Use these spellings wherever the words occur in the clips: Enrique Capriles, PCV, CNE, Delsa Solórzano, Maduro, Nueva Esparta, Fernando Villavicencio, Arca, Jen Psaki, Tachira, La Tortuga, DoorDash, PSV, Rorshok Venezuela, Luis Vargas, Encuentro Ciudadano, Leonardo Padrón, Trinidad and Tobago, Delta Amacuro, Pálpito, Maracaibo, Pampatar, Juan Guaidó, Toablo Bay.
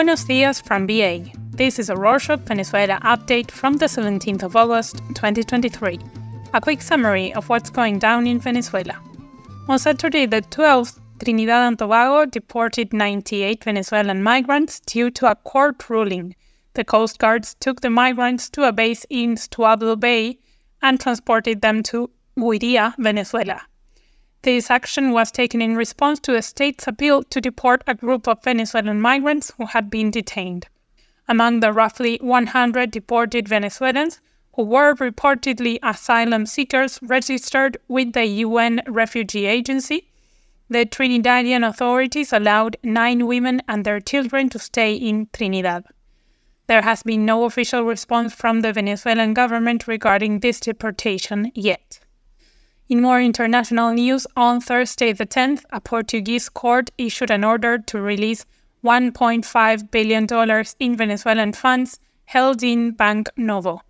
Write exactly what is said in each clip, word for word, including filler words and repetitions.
Buenos dias from V A. This is a Rorshok Venezuela update from the seventeenth of August, twenty twenty-three. A quick summary of what's going down in Venezuela. On Saturday the twelfth, Trinidad and Tobago deported ninety-eight Venezuelan migrants due to a court ruling. The Coast Guards took the migrants to a base in Toablo Bay and transported them to Guiria, Venezuela. This action was taken in response to the state's appeal to deport a group of Venezuelan migrants who had been detained. Among the roughly one hundred deported Venezuelans, who were reportedly asylum seekers registered with the U N Refugee Agency, the Trinidadian authorities allowed nine women and their children to stay in Trinidad. There has been no official response from the Venezuelan government regarding this deportation yet. In more international news, on Thursday the tenth, a Portuguese court issued an order to release one point five billion dollars in Venezuelan funds held in Bank Novo.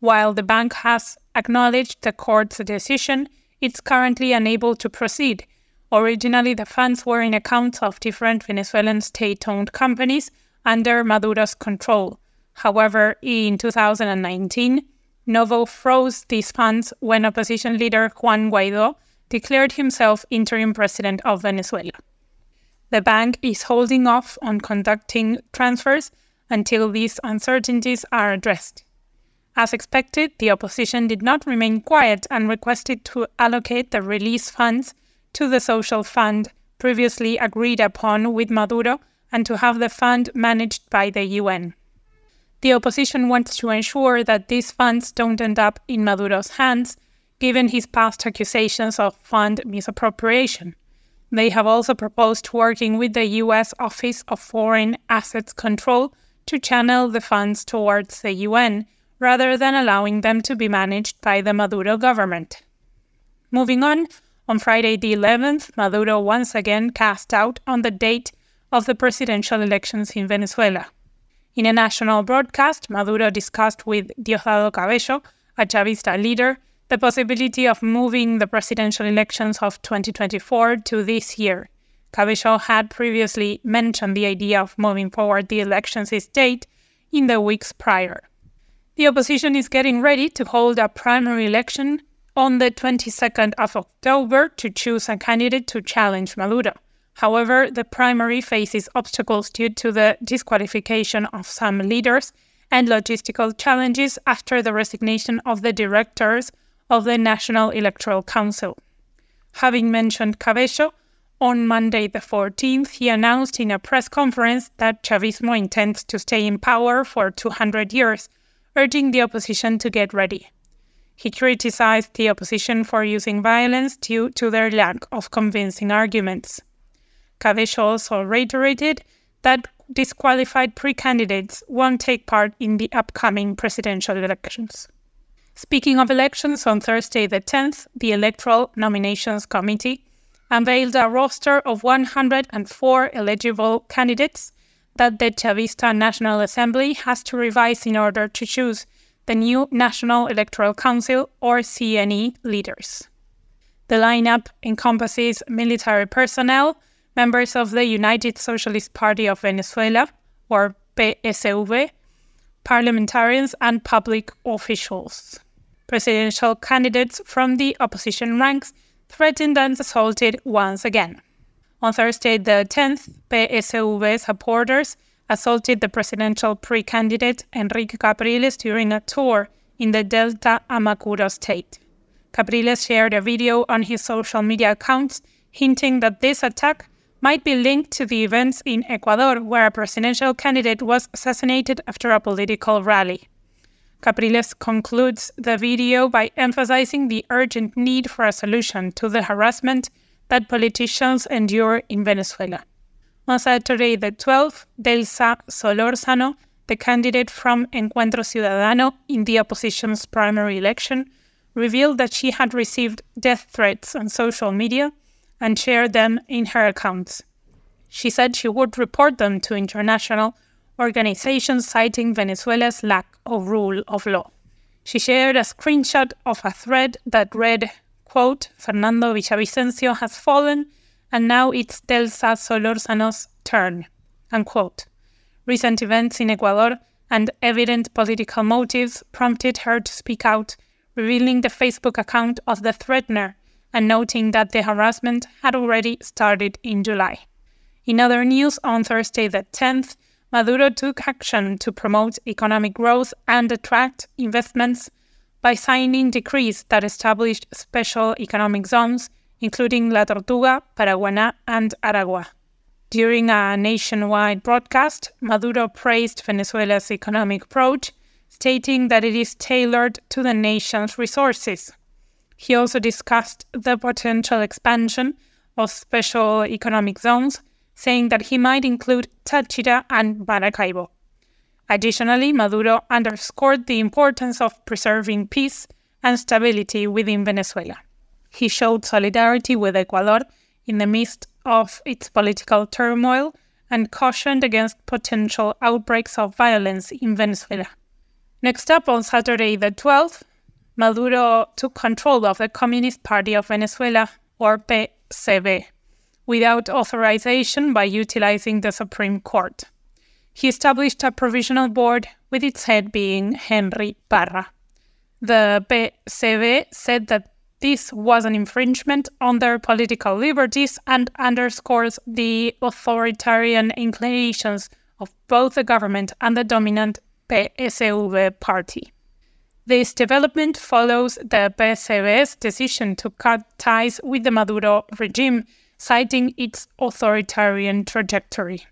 While the bank has acknowledged the court's decision, it's currently unable to proceed. Originally, the funds were in accounts of different Venezuelan state-owned companies under Maduro's control. However, in two thousand nineteen, Novo froze these funds when opposition leader Juan Guaidó declared himself interim president of Venezuela. The bank is holding off on conducting transfers until these uncertainties are addressed. As expected, the opposition did not remain quiet and requested to allocate the release funds to the social fund previously agreed upon with Maduro and to have the fund managed by the U N. The opposition wants to ensure that these funds don't end up in Maduro's hands, given his past accusations of fund misappropriation. They have also proposed working with the U S Office of Foreign Assets Control to channel the funds towards the U N, rather than allowing them to be managed by the Maduro government. Moving on, on Friday the eleventh, Maduro once again cast doubt on the date of the presidential elections in Venezuela. In a national broadcast, Maduro discussed with Diosdado Cabello, a Chavista leader, the possibility of moving the presidential elections of twenty twenty-four to this year. Cabello had previously mentioned the idea of moving forward the elections date in the weeks prior. The opposition is getting ready to hold a primary election on the twenty-second of October to choose a candidate to challenge Maduro. However, the primary faces obstacles due to the disqualification of some leaders and logistical challenges after the resignation of the directors of the National Electoral Council. Having mentioned Cabello, on Monday the fourteenth, he announced in a press conference that Chavismo intends to stay in power for two hundred years, urging the opposition to get ready. He criticized the opposition for using violence due to their lack of convincing arguments. Cabello also reiterated that disqualified pre-candidates won't take part in the upcoming presidential elections. Speaking of elections, on Thursday the tenth, the Electoral Nominations Committee unveiled a roster of one hundred four eligible candidates that the Chavista National Assembly has to revise in order to choose the new National Electoral Council, or C N E, leaders. The lineup encompasses military personnel, members of the United Socialist Party of Venezuela, or P S V, parliamentarians and public officials. Presidential candidates from the opposition ranks threatened and assaulted once again. On Thursday the tenth, P S V supporters assaulted the presidential pre-candidate Enrique Capriles during a tour in the Delta Amacuro state. Capriles shared a video on his social media accounts hinting that this attack might be linked to the events in Ecuador, where a presidential candidate was assassinated after a political rally. Capriles concludes the video by emphasizing the urgent need for a solution to the harassment that politicians endure in Venezuela. On Saturday the twelfth, Delsa Solórzano, the candidate from Encuentro Ciudadano in the opposition's primary election, revealed that she had received death threats on social media and shared them in her accounts. She said she would report them to international organizations citing Venezuela's lack of rule of law. She shared a screenshot of a thread that read, quote, "Fernando Villavicencio has fallen, and now it's Delsa Solórzano's turn," unquote, Recent events in Ecuador and evident political motives prompted her to speak out, revealing the Facebook account of the threatener and noting that the harassment had already started in July. In other news, on Thursday the tenth, Maduro took action to promote economic growth and attract investments by signing decrees that established special economic zones, including La Tortuga, Paraguaná, and Aragua. During a nationwide broadcast, Maduro praised Venezuela's economic approach, stating that it is tailored to the nation's resources. He also discussed the potential expansion of special economic zones, saying that he might include Tachira and Maracaibo. Additionally, Maduro underscored the importance of preserving peace and stability within Venezuela. He showed solidarity with Ecuador in the midst of its political turmoil and cautioned against potential outbreaks of violence in Venezuela. Next up, on Saturday the twelfth, Maduro took control of the Communist Party of Venezuela, or P C V, without authorization by utilizing the Supreme Court. He established a provisional board, with its head being Henry Barra. The P C V said that this was an infringement on their political liberties and underscores the authoritarian inclinations of both the government and the dominant P S U V party. This development follows the P C V's decision to cut ties with the Maduro regime, citing its authoritarian trajectory.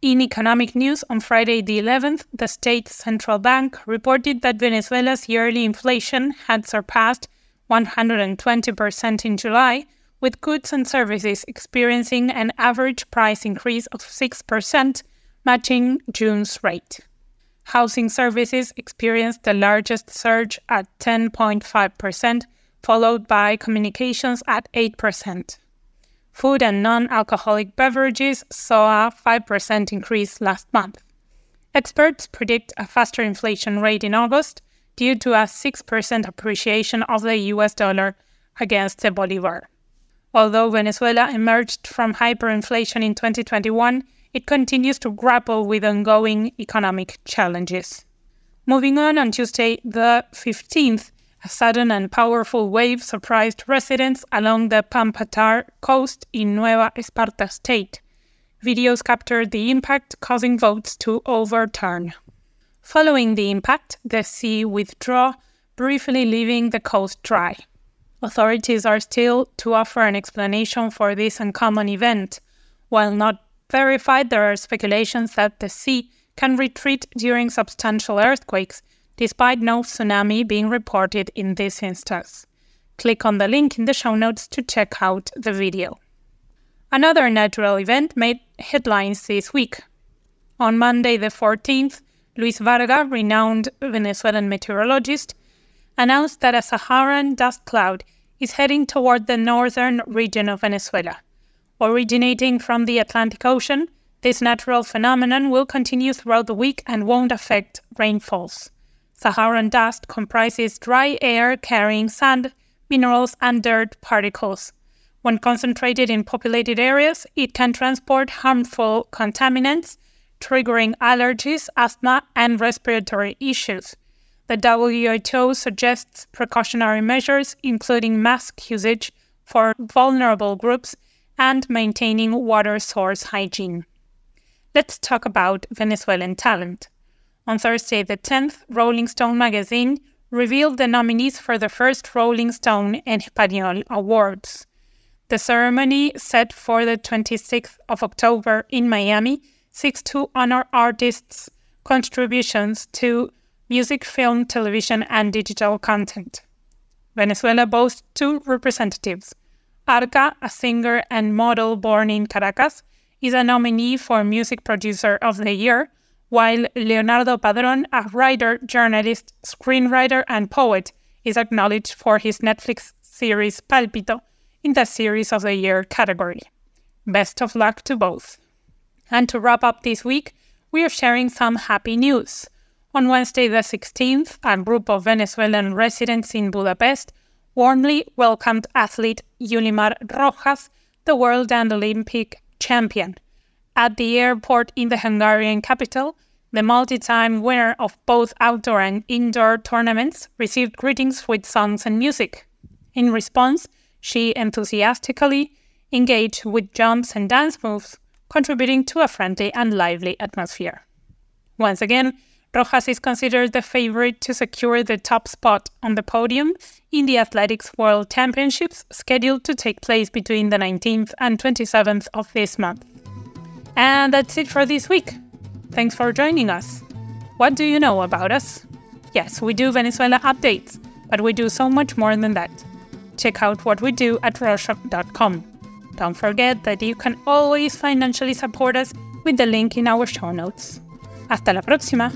In economic news, on Friday the eleventh, the state's central bank reported that Venezuela's yearly inflation had surpassed one hundred twenty percent in July, with goods and services experiencing an average price increase of six percent, matching June's rate. Housing services experienced the largest surge at ten point five percent, followed by communications at eight percent. Food and non-alcoholic beverages saw a five percent increase last month. Experts predict a faster inflation rate in August, due to a six percent appreciation of the U S dollar against the Bolivar. Although Venezuela emerged from hyperinflation in twenty twenty-one, it continues to grapple with ongoing economic challenges. Moving on, on Tuesday the fifteenth, a sudden and powerful wave surprised residents along the Pampatar coast in Nueva Esparta state. Videos captured the impact, causing boats to overturn. Following the impact, the sea withdrew, briefly leaving the coast dry. Authorities are still to offer an explanation for this uncommon event. While not verified, there are speculations that the sea can retreat during substantial earthquakes, despite no tsunami being reported in this instance. Click on the link in the show notes to check out the video. Another natural event made headlines this week. On Monday the fourteenth, Luis Vargas, renowned Venezuelan meteorologist, announced that a Saharan dust cloud is heading toward the northern region of Venezuela. Originating from the Atlantic Ocean, this natural phenomenon will continue throughout the week and won't affect rainfalls. Saharan dust comprises dry air carrying sand, minerals, and dirt particles. When concentrated in populated areas, it can transport harmful contaminants, triggering allergies, asthma, and respiratory issues. The W H O suggests precautionary measures, including mask usage for vulnerable groups and maintaining water source hygiene. Let's talk about Venezuelan talent. On Thursday the tenth, Rolling Stone magazine revealed the nominees for the first Rolling Stone en Español Awards. The ceremony, set for the twenty-sixth of October in Miami, seeks to honor artists' contributions to music, film, television, and digital content. Venezuela boasts two representatives. Arca, a singer and model born in Caracas, is a nominee for Music Producer of the Year, while Leonardo Padrón, a writer, journalist, screenwriter, and poet, is acknowledged for his Netflix series Pálpito in the Series of the Year category. Best of luck to both. And to wrap up this week, we are sharing some happy news. On Wednesday the sixteenth, a group of Venezuelan residents in Budapest warmly welcomed athlete Yulimar Rojas, the world and Olympic champion, at the airport in the Hungarian capital, the multi-time winner of both outdoor and indoor tournaments received greetings with songs and music. In response, she enthusiastically engaged with jumps and dance moves, contributing to a friendly and lively atmosphere. Once again, Rojas is considered the favorite to secure the top spot on the podium in the Athletics World Championships scheduled to take place between the nineteenth and twenty-seventh of this month. And that's it for this week. Thanks for joining us. What do you know about us? Yes, we do Venezuela updates, but we do so much more than that. Check out what we do at rorshok dot com. Don't forget that you can always financially support us with the link in our show notes. Hasta la próxima.